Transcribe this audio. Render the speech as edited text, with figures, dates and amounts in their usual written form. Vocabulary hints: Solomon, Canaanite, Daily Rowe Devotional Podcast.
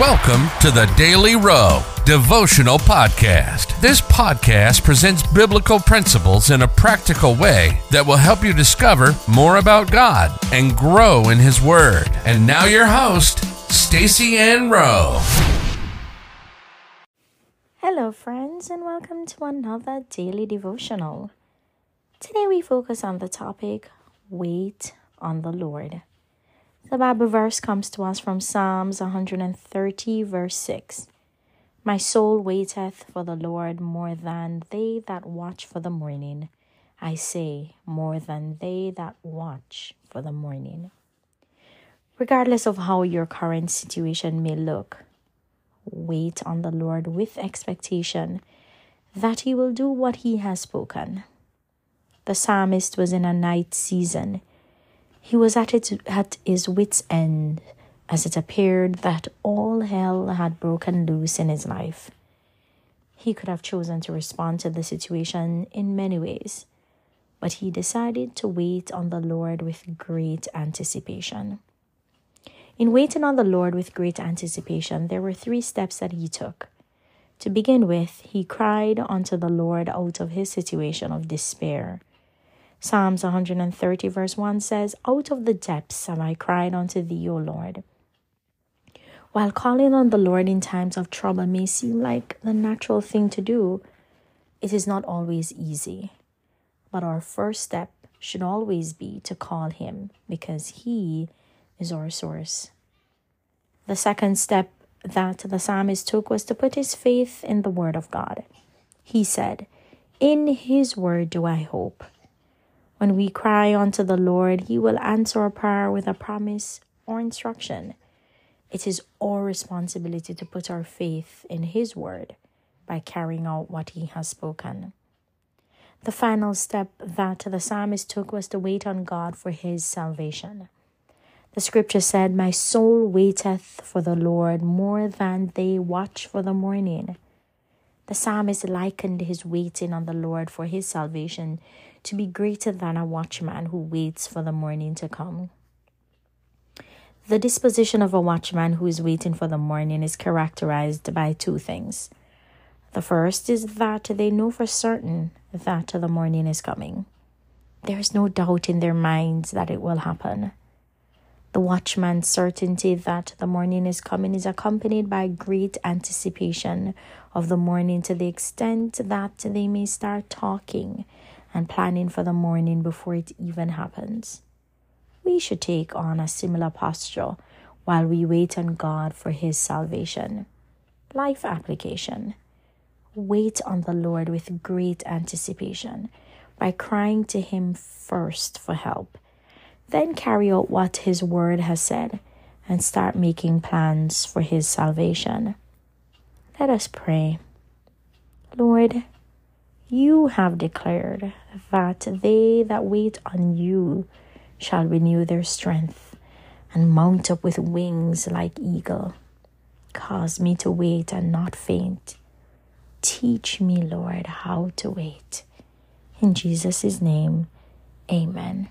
Welcome to the Daily Rowe Devotional Podcast. This podcast presents biblical principles in a practical way that will help you discover more about God and grow in His Word. And now your host, Stacey Ann Rowe. Hello friends, and welcome to another Daily Devotional. Today we focus on the topic, Wait on the Lord. The Bible verse comes to us from Psalms 130, verse 6. My soul waiteth for the Lord more than they that watch for the morning. I say, more than they that watch for the morning. Regardless of how your current situation may look, wait on the Lord with expectation that He will do what He has spoken. The psalmist was in a night season. He was at his wit's end, as it appeared that all hell had broken loose in his life. He could have chosen to respond to the situation in many ways, but he decided to wait on the Lord with great anticipation. In waiting on the Lord with great anticipation, there were three steps that he took. To begin with, he cried unto the Lord out of his situation of despair. Psalms 130 verse 1 says, Out of the depths have I cried unto thee, O Lord. While calling on the Lord in times of trouble may seem like the natural thing to do, it is not always easy. But our first step should always be to call Him, because He is our source. The second step that the psalmist took was to put his faith in the Word of God. He said, In His Word do I hope. When we cry unto the Lord, He will answer our prayer with a promise or instruction. It is our responsibility to put our faith in His Word by carrying out what He has spoken. The final step that the psalmist took was to wait on God for His salvation. The scripture said, My soul waiteth for the Lord more than they watch for the morning. The psalmist likened his waiting on the Lord for His salvation to be greater than a watchman who waits for the morning to come. The disposition of a watchman who is waiting for the morning is characterized by two things. The first is that they know for certain that the morning is coming. There is no doubt in their minds that it will happen. The watchman's certainty that the morning is coming is accompanied by great anticipation of the morning, to the extent that they may start talking and planning for the morning before it even happens. We should take on a similar posture while we wait on God for His salvation. Life application. Wait on the Lord with great anticipation by crying to Him first for help. Then carry out what His Word has said and start making plans for His salvation. Let us pray. Lord, You have declared that they that wait on You shall renew their strength and mount up with wings like eagle. Cause me to wait and not faint. Teach me, Lord, how to wait. In Jesus' name, amen.